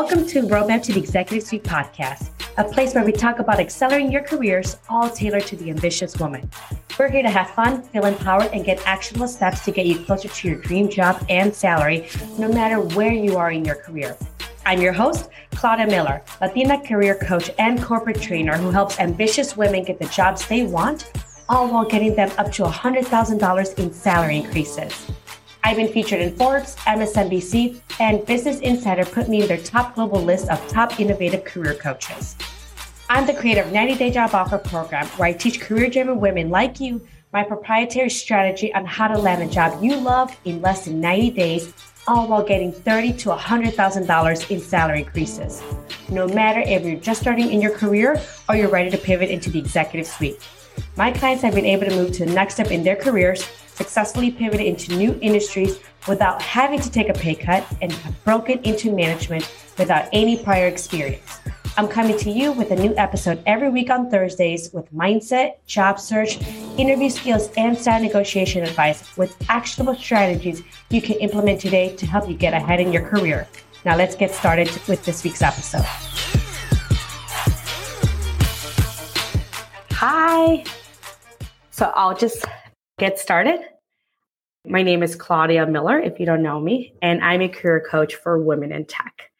Welcome to Roadmap to the Executive Suite podcast, a place where we talk about accelerating your careers, all tailored to the ambitious woman. We're here to have fun, feel empowered, and get actionable steps to get you closer to your dream job and salary, no matter where you are in your career. I'm your host, Claudia Miller, Latina career coach and corporate trainer who helps ambitious women get the jobs they want, all while getting them up to $100,000 in salary increases. I've been featured in Forbes, MSNBC, and Business Insider put me in their top global list of top innovative career coaches. I'm the creator of 90 Day Job Offer Program, where I teach career-driven women like you my proprietary strategy on how to land a job you love in less than 90 days, all while getting $30,000 to $100,000 in salary increases, no matter if you're just starting in your career or you're ready to pivot into the executive suite. My clients have been able to move to the next step in their careers, successfully pivoted into new industries without having to take a pay cut, and have broken into management without any prior experience. I'm coming to you with a new episode every week on Thursdays with mindset, job search, interview skills, and sound negotiation advice with actionable strategies you can implement today to help you get ahead in your career. Now let's get started with this week's episode. Hi. So I'll just get started. My name is Claudia Miller, if you don't know me, and I'm a career coach for women in tech.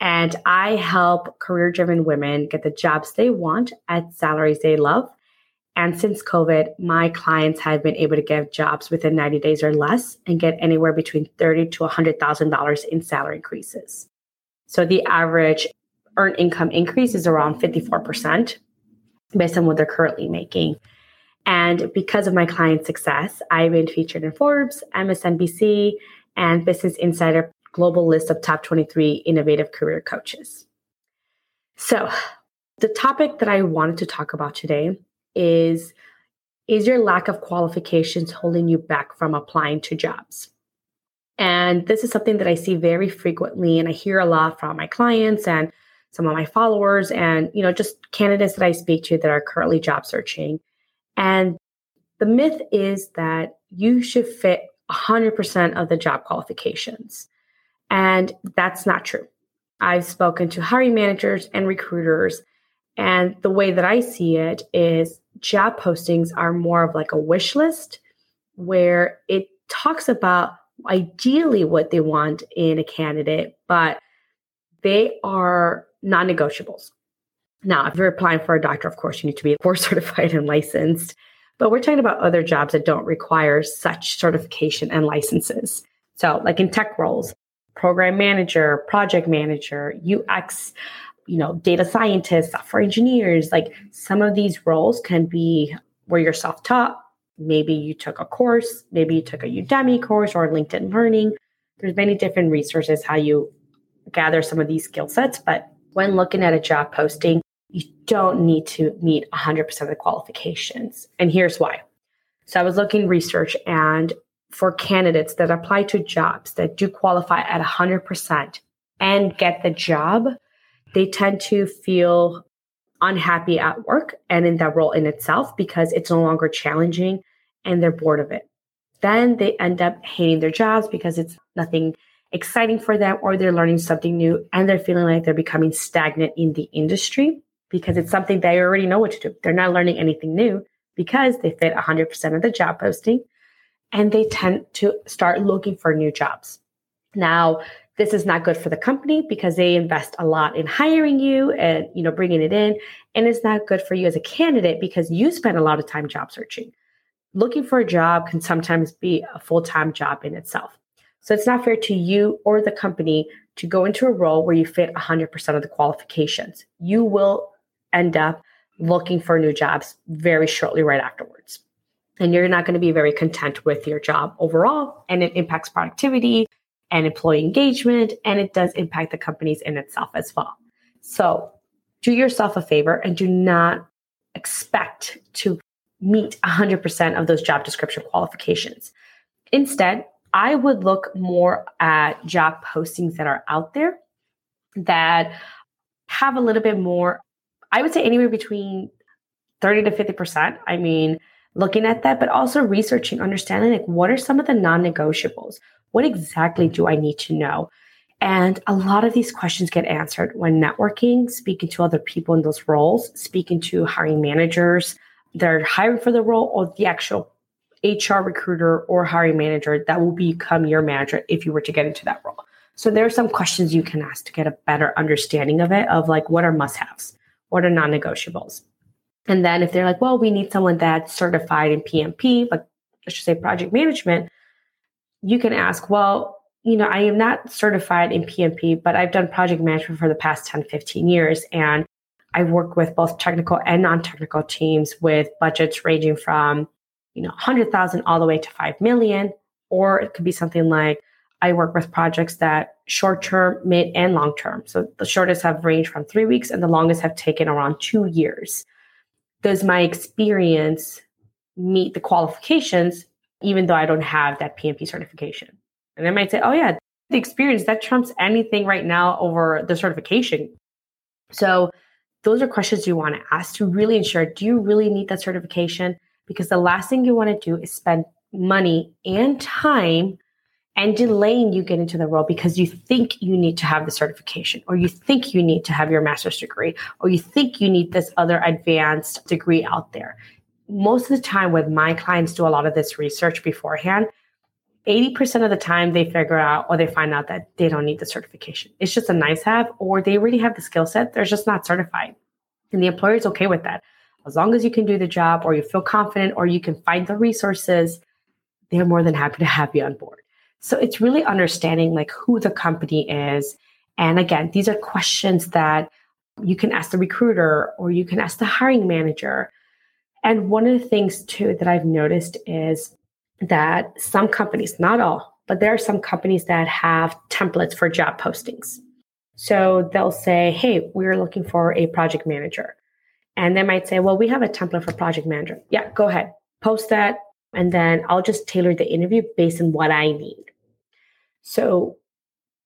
And I help career-driven women get the jobs they want at salaries they love. And since COVID, my clients have been able to get jobs within 90 days or less and get anywhere between $30,000 to $100,000 in salary increases. So the average earned income increase is around 54% based on what they're currently making. And because of my client's success, I've been featured in Forbes, MSNBC, and Business Insider global list of top 23 innovative career coaches. So the topic that I wanted to talk about today is your lack of qualifications holding you back from applying to jobs? And this is something that I see very frequently, and I hear a lot from my clients and some of my followers and, you know, just candidates that I speak to that are currently job searching. And the myth is that you should fit 100% of the job qualifications. And that's not true. I've spoken to hiring managers and recruiters, and the way that I see it is job postings are more of like a wish list where it talks about ideally what they want in a candidate, but they are non-negotiables. Now, if you're applying for a doctor, of course, you need to be board certified and licensed, but we're talking about other jobs that don't require such certification and licenses. So like in tech roles, program manager, project manager, UX, data scientists, software engineers, like some of these roles can be where you're self-taught. Maybe you took a course, maybe you took a Udemy course or LinkedIn Learning. There's many different resources how you gather some of these skill sets, but when looking at a job posting, you don't need to meet 100% of the qualifications. And here's why. So I was looking research, and for candidates that apply to jobs that do qualify at 100% and get the job, they tend to feel unhappy at work and in that role in itself because it's no longer challenging and they're bored of it. Then they end up hating their jobs because it's nothing exciting for them, or they're learning something new and they're feeling like they're becoming stagnant in the industry because it's something they already know what to do. They're not learning anything new because they fit 100% of the job posting, and they tend to start looking for new jobs. Now, this is not good for the company because they invest a lot in hiring you and, bringing it in. And it's not good for you as a candidate because you spend a lot of time job searching. Looking for a job can sometimes be a full-time job in itself. So it's not fair to you or the company to go into a role where you fit 100% of the qualifications. You will end up looking for new jobs very shortly right afterwards. And you're not going to be very content with your job overall. And it impacts productivity and employee engagement. And it does impact the companies in itself as well. So do yourself a favor and do not expect to meet 100% of those job description qualifications. Instead, I would look more at job postings that are out there that have a little bit more, I would say anywhere between 30 to 50%. I mean, looking at that, but also researching, understanding like what are some of the non-negotiables? What exactly do I need to know? And a lot of these questions get answered when networking, speaking to other people in those roles, speaking to hiring managers that are hiring for the role, or the actual HR recruiter or hiring manager that will become your manager if you were to get into that role. So there are some questions you can ask to get a better understanding of it, of like, what are must-haves? What are non-negotiables? And then if they're like, well, we need someone that's certified in PMP, like I should say project management, you can ask, well, you know, I am not certified in PMP, but I've done project management for the past 10, 15 years. And I've worked with both technical and non-technical teams with budgets ranging from, you know, 100,000 all the way to 5 million. Or it could be something like, I work with projects that short-term, mid, and long-term. So the shortest have ranged from 3 weeks and the longest have taken around 2 years. Does my experience meet the qualifications, even though I don't have that PMP certification? And I might say, oh yeah, the experience, that trumps anything right now over the certification. So those are questions you want to ask to really ensure, do you really need that certification? Because the last thing you want to do is spend money and time and delaying you get into the role because you think you need to have the certification, or you think you need to have your master's degree, or you think you need this other advanced degree out there. Most of the time with my clients do a lot of this research beforehand. 80% of the time they figure out or they find out that they don't need the certification. It's just a nice have, or they already have the skill set. They're just not certified. And the employer is okay with that. As long as you can do the job, or you feel confident, or you can find the resources, they're more than happy to have you on board. So it's really understanding like who the company is. And again, these are questions that you can ask the recruiter or you can ask the hiring manager. And one of the things too that I've noticed is that some companies, not all, but there are some companies that have templates for job postings. So they'll say, hey, we're looking for a project manager. And they might say, well, we have a template for project manager. Yeah, go ahead, post that. And then I'll just tailor the interview based on what I need. So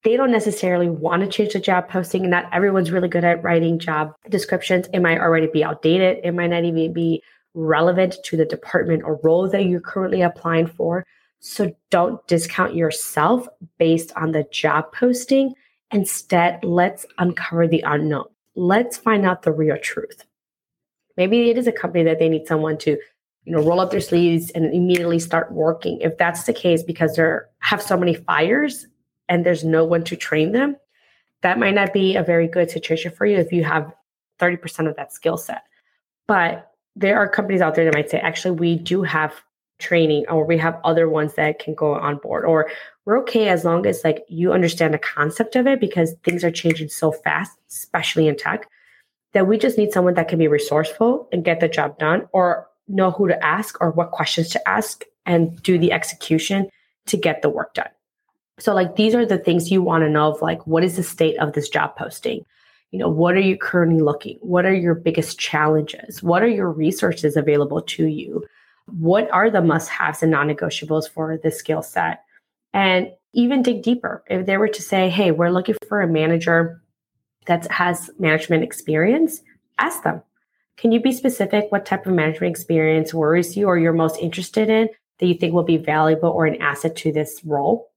they don't necessarily want to change the job posting. And not everyone's really good at writing job descriptions. It might already be outdated. It might not even be relevant to the department or role that you're currently applying for. So don't discount yourself based on the job posting. Instead, let's uncover the unknown. Let's find out the real truth. Maybe it is a company that they need someone to, you know, roll up their sleeves and immediately start working. If that's the case, because they have so many fires and there's no one to train them, that might not be a very good situation for you if you have 30% of that skill set. But there are companies out there that might say, actually, we do have training, or we have other ones that can go on board, or we're okay as long as like you understand the concept of it, because things are changing so fast, especially in tech, that we just need someone that can be resourceful and get the job done, or know who to ask or what questions to ask and do the execution to get the work done. So like, these are the things you want to know of, like, what is the state of this job posting? You know, what are you currently looking? What are your biggest challenges? What are your resources available to you? What are the must-haves and non-negotiables for this skill set? And even dig deeper. If they were to say, hey, we're looking for a manager that has management experience, ask them, can you be specific what type of management experience worries you or you're most interested in that you think will be valuable or an asset to this role?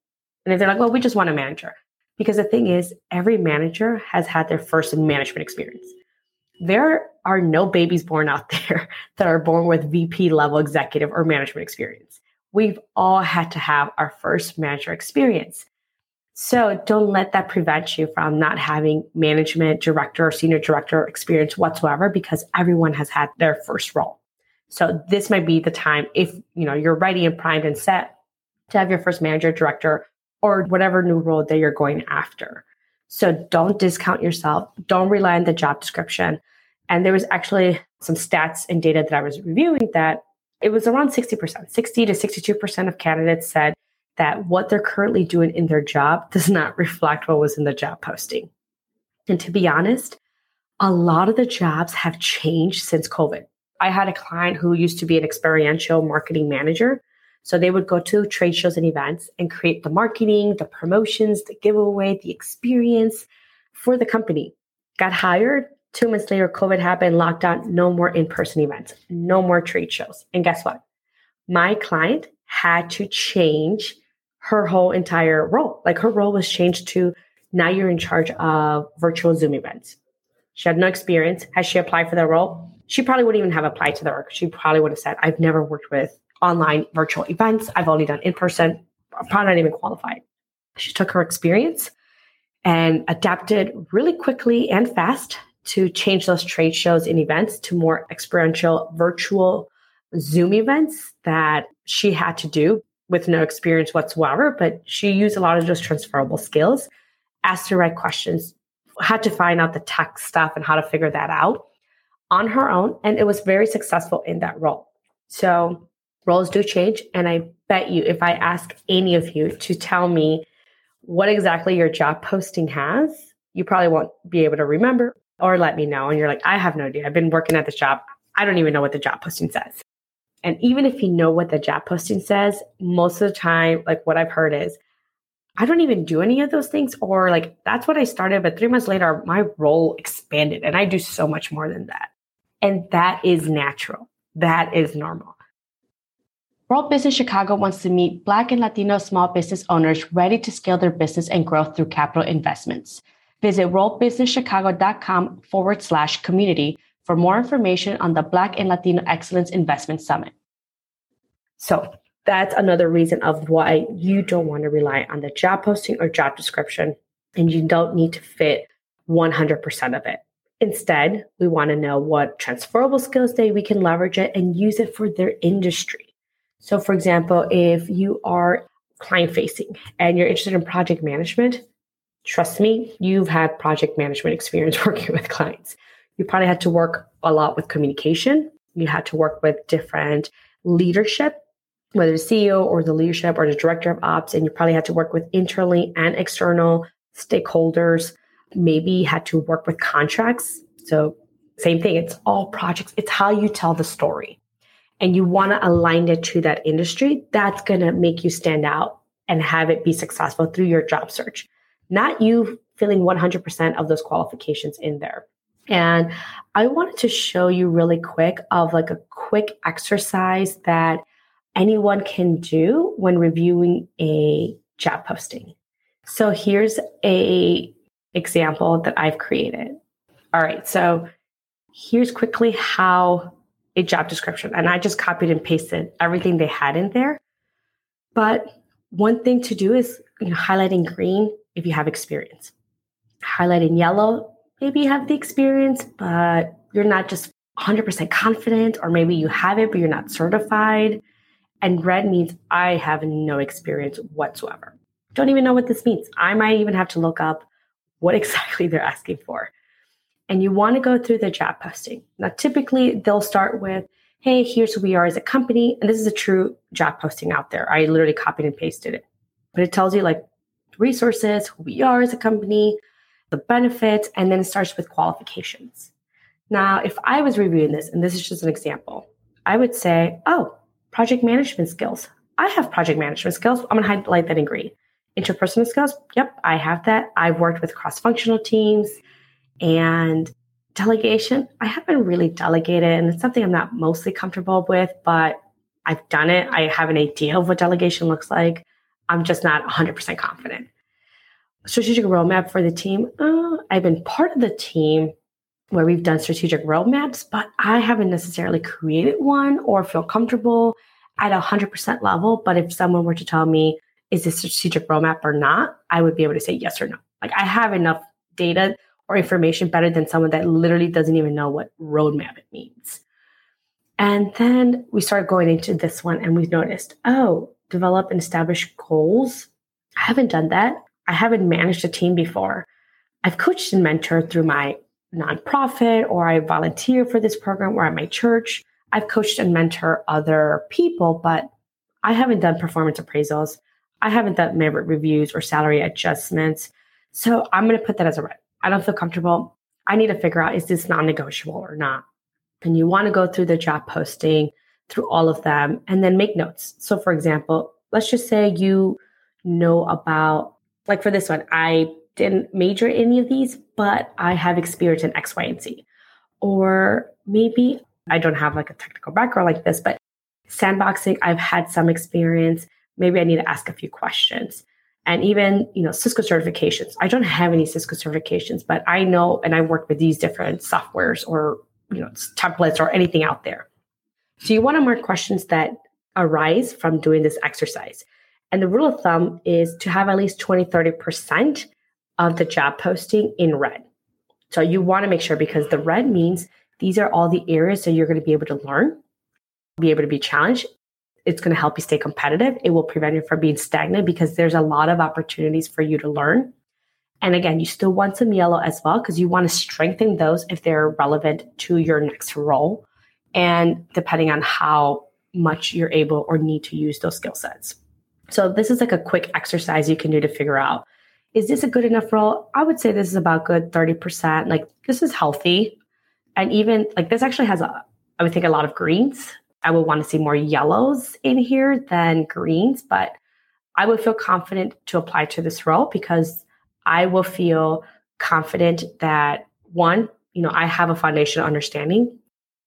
And if they're like, well, we just want a manager. Because the thing is, every manager has had their first management experience. There are no babies born out there that are born with VP level executive or management experience. We've all had to have our first manager experience. So don't let that prevent you from not having management director or senior director experience whatsoever, because everyone has had their first role. So this might be the time, if you know you're ready and primed and set, to have your first manager, director, or whatever new role that you're going after. So don't discount yourself. Don't rely on the job description. And there was actually some stats and data that I was reviewing that it was around 60%, 60 to 62% of candidates said that what they're currently doing in their job does not reflect what was in the job posting. And to be honest, a lot of the jobs have changed since COVID. I had a client who used to be an experiential marketing manager. So they would go to trade shows and events and create the marketing, the promotions, the giveaway, the experience for the company. Got hired. 2 months later, COVID happened, lockdown, no more in-person events, no more trade shows. And guess what? My client had to change her whole entire role. Like, her role was changed to Now you're in charge of virtual Zoom events. She had no experience. Has she applied for that role? She probably wouldn't even have applied to the work. She probably would have said, I've never worked with online virtual events. I've only done in-person. I'm probably not even qualified. She took her experience and adapted really quickly and fast to change those trade shows and events to more experiential virtual Zoom events that she had to do with no experience whatsoever. But she used a lot of those transferable skills, asked the right questions, had to find out the tech stuff and how to figure that out on her own. And it was very successful in that role. So roles do change. And I bet you, if I ask any of you to tell me what exactly your job posting has, you probably won't be able to remember or let me know. And you're like, I have no idea. I've been working at this job. I don't even know what the job posting says. And even if you know what the job posting says, most of the time, like what I've heard is, I don't even do any of those things, or like, that's what I started, but 3 months later, my role expanded and I do so much more than that. And that is natural. That is normal. World Business Chicago wants to meet Black and Latino small business owners ready to scale their business and growth through capital investments. Visit worldbusinesschicago.com/community for more information on the Black and Latino Excellence Investment Summit. So that's another reason of why you don't want to rely on the job posting or job description, and you don't need to fit 100% of it. Instead, we want to know what transferable skills that we can leverage it and use it for their industry. So for example, if you are client facing and you're interested in project management, trust me, you've had project management experience working with clients. You probably had to work a lot with communication. You had to work with different leadership, whether it's CEO or the leadership or the director of ops. And you probably had to work with internally and external stakeholders, maybe had to work with contracts. So same thing, it's all projects. It's how you tell the story. And you want to align it to that industry, that's going to make you stand out and have it be successful through your job search. Not you filling 100% of those qualifications in there. And I wanted to show you really quick of like a quick exercise that anyone can do when reviewing a job posting. So here's a example that I've created. All right, so here's quickly how a job description. And I just copied and pasted everything they had in there. But one thing to do is, you know, highlight in green if you have experience. Highlight in yellow, maybe you have the experience, but you're not just 100% confident, or maybe you have it, but you're not certified. And red means I have no experience whatsoever. Don't even know what this means. I might even have to look up what exactly they're asking for. And you want to go through the job posting. Now, typically they'll start with, hey, here's who we are as a company. And this is a true job posting out there. I literally copied and pasted it. But it tells you like resources, who we are as a company, the benefits, and then it starts with qualifications. Now, if I was reviewing this, and this is just an example, I would say, oh, project management skills. I have project management skills. I'm going to highlight that in green. Interpersonal skills. Yep, I have that. I've worked with cross-functional teams. And delegation, I haven't really delegated, and it's something I'm not mostly comfortable with, but I've done it. I have an idea of what delegation looks like. I'm just not 100% confident. Strategic roadmap for the team. I've been part of the team where we've done strategic roadmaps, but I haven't necessarily created one or feel comfortable at 100% level. But if someone were to tell me, is this strategic roadmap or not, I would be able to say yes or no. Like I have enough data or information better than someone that literally doesn't even know what roadmap it means. And then we start going into this one and we've noticed, oh, develop and establish goals. I haven't done that. I haven't managed a team before. I've coached and mentored through my nonprofit, or I volunteer for this program or at my church. I've coached and mentored other people, but I haven't done performance appraisals. I haven't done merit reviews or salary adjustments. So I'm going to put that as a red. I don't feel comfortable. I need to figure out, is this non-negotiable or not? And you want to go through the job posting, through all of them, and then make notes. So for example, let's just say you know about, like for this one, I didn't major in any of these, but I have experience in X, Y, and Z. Or maybe I don't have like a technical background like this, but sandboxing, I've had some experience. Maybe I need to ask a few questions. and even, you know, Cisco certifications. I don't have any Cisco certifications, but I know, and I work with these different softwares or, you know, templates or anything out there. So you want to mark questions that arise from doing this exercise. And the rule of thumb is to have at least 20-30% of the job posting in red. So you want to make sure, because the red means these are all the areas that you're going to be able to learn, be able to be challenged. It's going to help you stay competitive. It will prevent you from being stagnant because there's a lot of opportunities for you to learn. And again, you still want some yellow as well, because you want to strengthen those if they're relevant to your next role. And depending on how much you're able or need to use those skill sets. So this is like a quick exercise you can do to figure out, is this a good enough role? I would say this is about good 30%. Like, this is healthy. And even like this actually has, I would think, a lot of greens. I would want to see more yellows in here than greens, but I would feel confident to apply to this role because I will feel confident that, one, you know, I have a foundational understanding.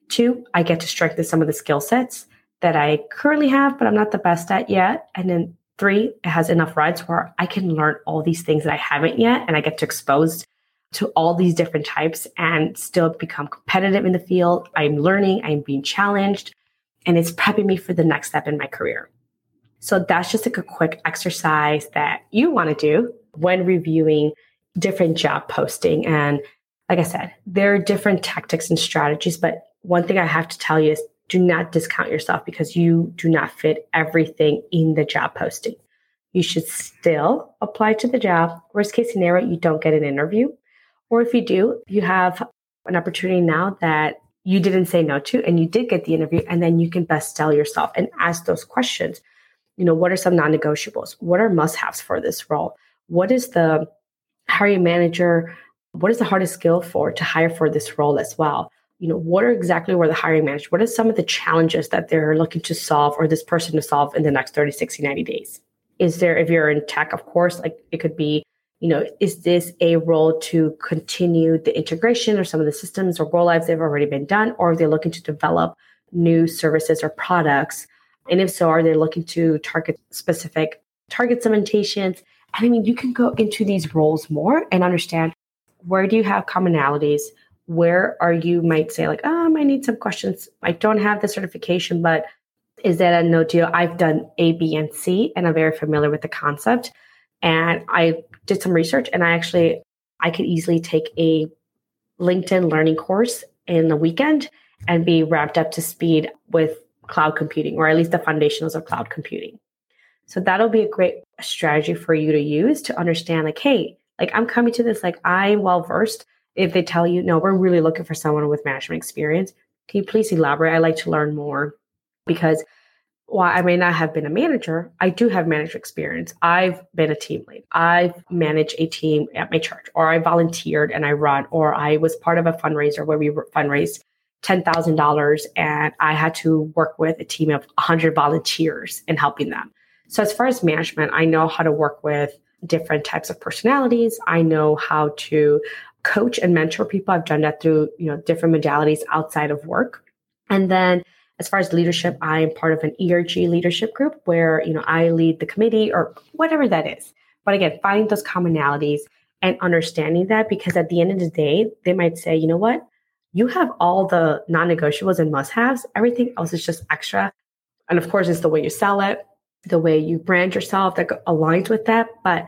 Two, I get to strengthen some of the skill sets that I currently have, but I'm not the best at yet. And then three, it has enough rides where I can learn all these things that I haven't yet. And I get to expose to all these different types and still become competitive in the field. I'm learning, I'm being challenged, and it's prepping me for the next step in my career. So that's just like a quick exercise that you want to do when reviewing different job posting. And like I said, there are different tactics and strategies, but one thing I have to tell you is do not discount yourself because you do not fit everything in the job posting. You should still apply to the job. Worst case scenario, you don't get an interview. Or if you do, you have an opportunity now that you didn't say no to and you did get the interview, and then you can best sell yourself and ask those questions. You know, what are some non-negotiables? What are must-haves for this role? What is the hiring manager? What is the hardest skill to hire for this role as well? You know, what are exactly where the hiring manager, what are some of the challenges that they're looking to solve or this person to solve in the next 30, 60, 90 days? Is there, if you're in tech, of course, like it could be, you know, is this a role to continue the integration or some of the systems or role lives that have already been done? Or are they looking to develop new services or products? And if so, are they looking to target specific target segmentations? And I mean, you can go into these roles more and understand where do you have commonalities? Where are you might say like, oh, I might need some questions. I don't have the certification, but is that a no deal? I've done A, B, and C, and I'm very familiar with the concept. And I did some research, and I could easily take a LinkedIn Learning course in the weekend and be wrapped up to speed with cloud computing, or at least the foundationals of cloud computing. So that'll be a great strategy for you to use to understand like, hey, like I'm coming to this, like I'm well-versed. If they tell you, no, we're really looking for someone with management experience, can you please elaborate? I'd like to learn more because while I may not have been a manager, I do have manager experience. I've been a team lead. I've managed a team at my church, or I volunteered and I run, or I was part of a fundraiser where we fundraised $10,000 and I had to work with a team of 100 volunteers in helping them. So as far as management, I know how to work with different types of personalities. I know how to coach and mentor people. I've done that through, you know, different modalities outside of work. And then as far as leadership, I am part of an ERG leadership group where, you know, I lead the committee or whatever that is. But again, finding those commonalities and understanding that, because at the end of the day, they might say, you know what, you have all the non-negotiables and must-haves. Everything else is just extra. And of course, it's the way you sell it, the way you brand yourself that aligns with that, but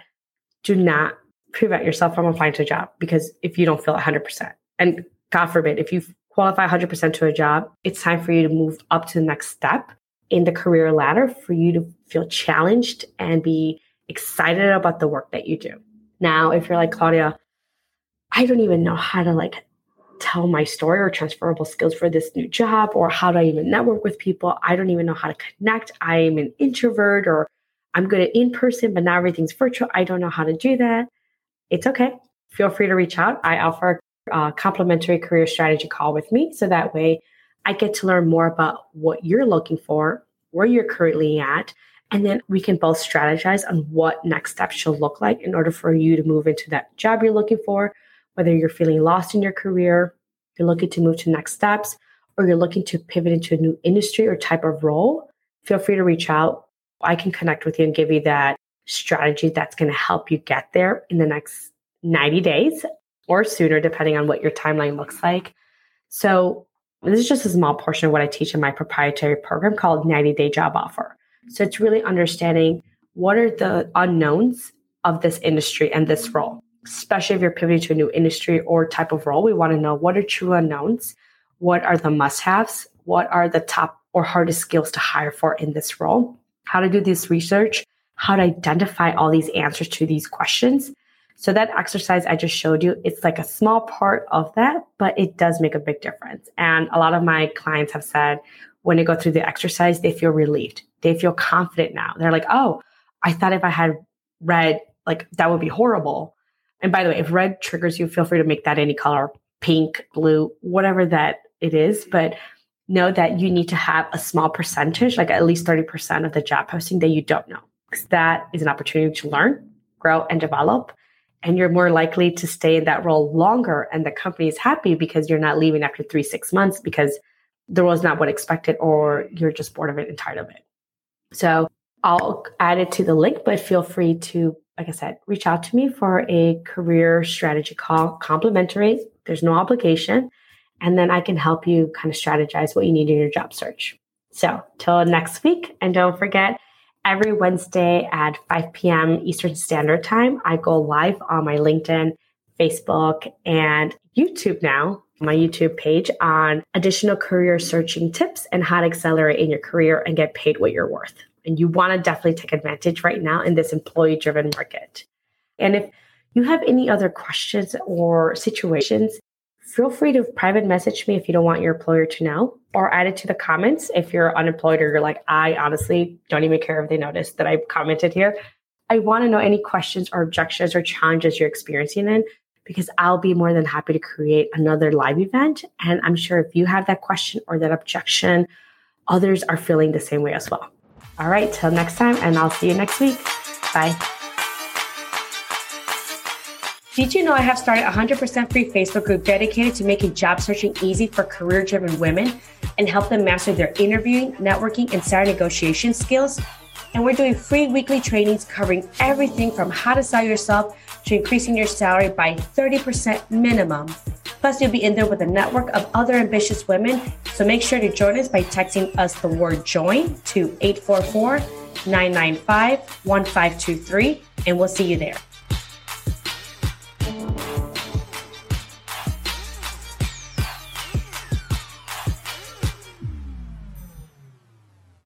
do not prevent yourself from applying to a job, because if you don't feel 100%, and God forbid, if you qualify 100% to a job, it's time for you to move up to the next step in the career ladder for you to feel challenged and be excited about the work that you do. Now, if you're like, Claudia, I don't even know how to like tell my story or transferable skills for this new job, or how do I even network with people? I don't even know how to connect. I'm an introvert, or I'm good at in person, but now everything's virtual. I don't know how to do that. It's okay. Feel free to reach out. I offer a complimentary career strategy call with me. So that way I get to learn more about what you're looking for, where you're currently at, and then we can both strategize on what next steps should look like in order for you to move into that job you're looking for, whether you're feeling lost in your career, you're looking to move to next steps, or you're looking to pivot into a new industry or type of role. Feel free to reach out. I can connect with you and give you that strategy that's going to help you get there in the next 90 days or sooner, depending on what your timeline looks like. So this is just a small portion of what I teach in my proprietary program called 90 Day Job Offer. So it's really understanding what are the unknowns of this industry and this role, especially if you're pivoting to a new industry or type of role. We want to know what are true unknowns, what are the must-haves, what are the top or hardest skills to hire for in this role, how to do this research, how to identify all these answers to these questions. So that exercise I just showed you, it's like a small part of that, but it does make a big difference. And a lot of my clients have said when they go through the exercise, they feel relieved. They feel confident now. They're like, oh, I thought if I had red, like that would be horrible. And by the way, if red triggers you, feel free to make that any color, pink, blue, whatever that it is. But know that you need to have a small percentage, like at least 30% of the job posting that you don't know. Because that is an opportunity to learn, grow, and develop. And you're more likely to stay in that role longer. And the company is happy because you're not leaving after 3-6 months because the role is not what expected, or you're just bored of it and tired of it. So I'll add it to the link, but feel free to, like I said, reach out to me for a career strategy call, complimentary. There's no obligation. And then I can help you kind of strategize what you need in your job search. So till next week. And don't forget, every Wednesday at 5 p.m. Eastern Standard Time, I go live on my LinkedIn, Facebook, and YouTube now, my YouTube page, on additional career searching tips and how to accelerate in your career and get paid what you're worth. And you want to definitely take advantage right now in this employee-driven market. And if you have any other questions or situations, feel free to private message me if you don't want your employer to know, or add it to the comments. If you're unemployed or you're like, I honestly don't even care if they noticed that I commented here. I want to know any questions or objections or challenges you're experiencing in, because I'll be more than happy to create another live event. And I'm sure if you have that question or that objection, others are feeling the same way as well. All right, till next time, and I'll see you next week. Bye. Did you know I have started a 100% free Facebook group dedicated to making job searching easy for career-driven women and help them master their interviewing, networking, and salary negotiation skills? And we're doing free weekly trainings covering everything from how to sell yourself to increasing your salary by 30% minimum. Plus, you'll be in there with a network of other ambitious women. So make sure to join us by texting us the word JOIN to 844-995-1523, and we'll see you there.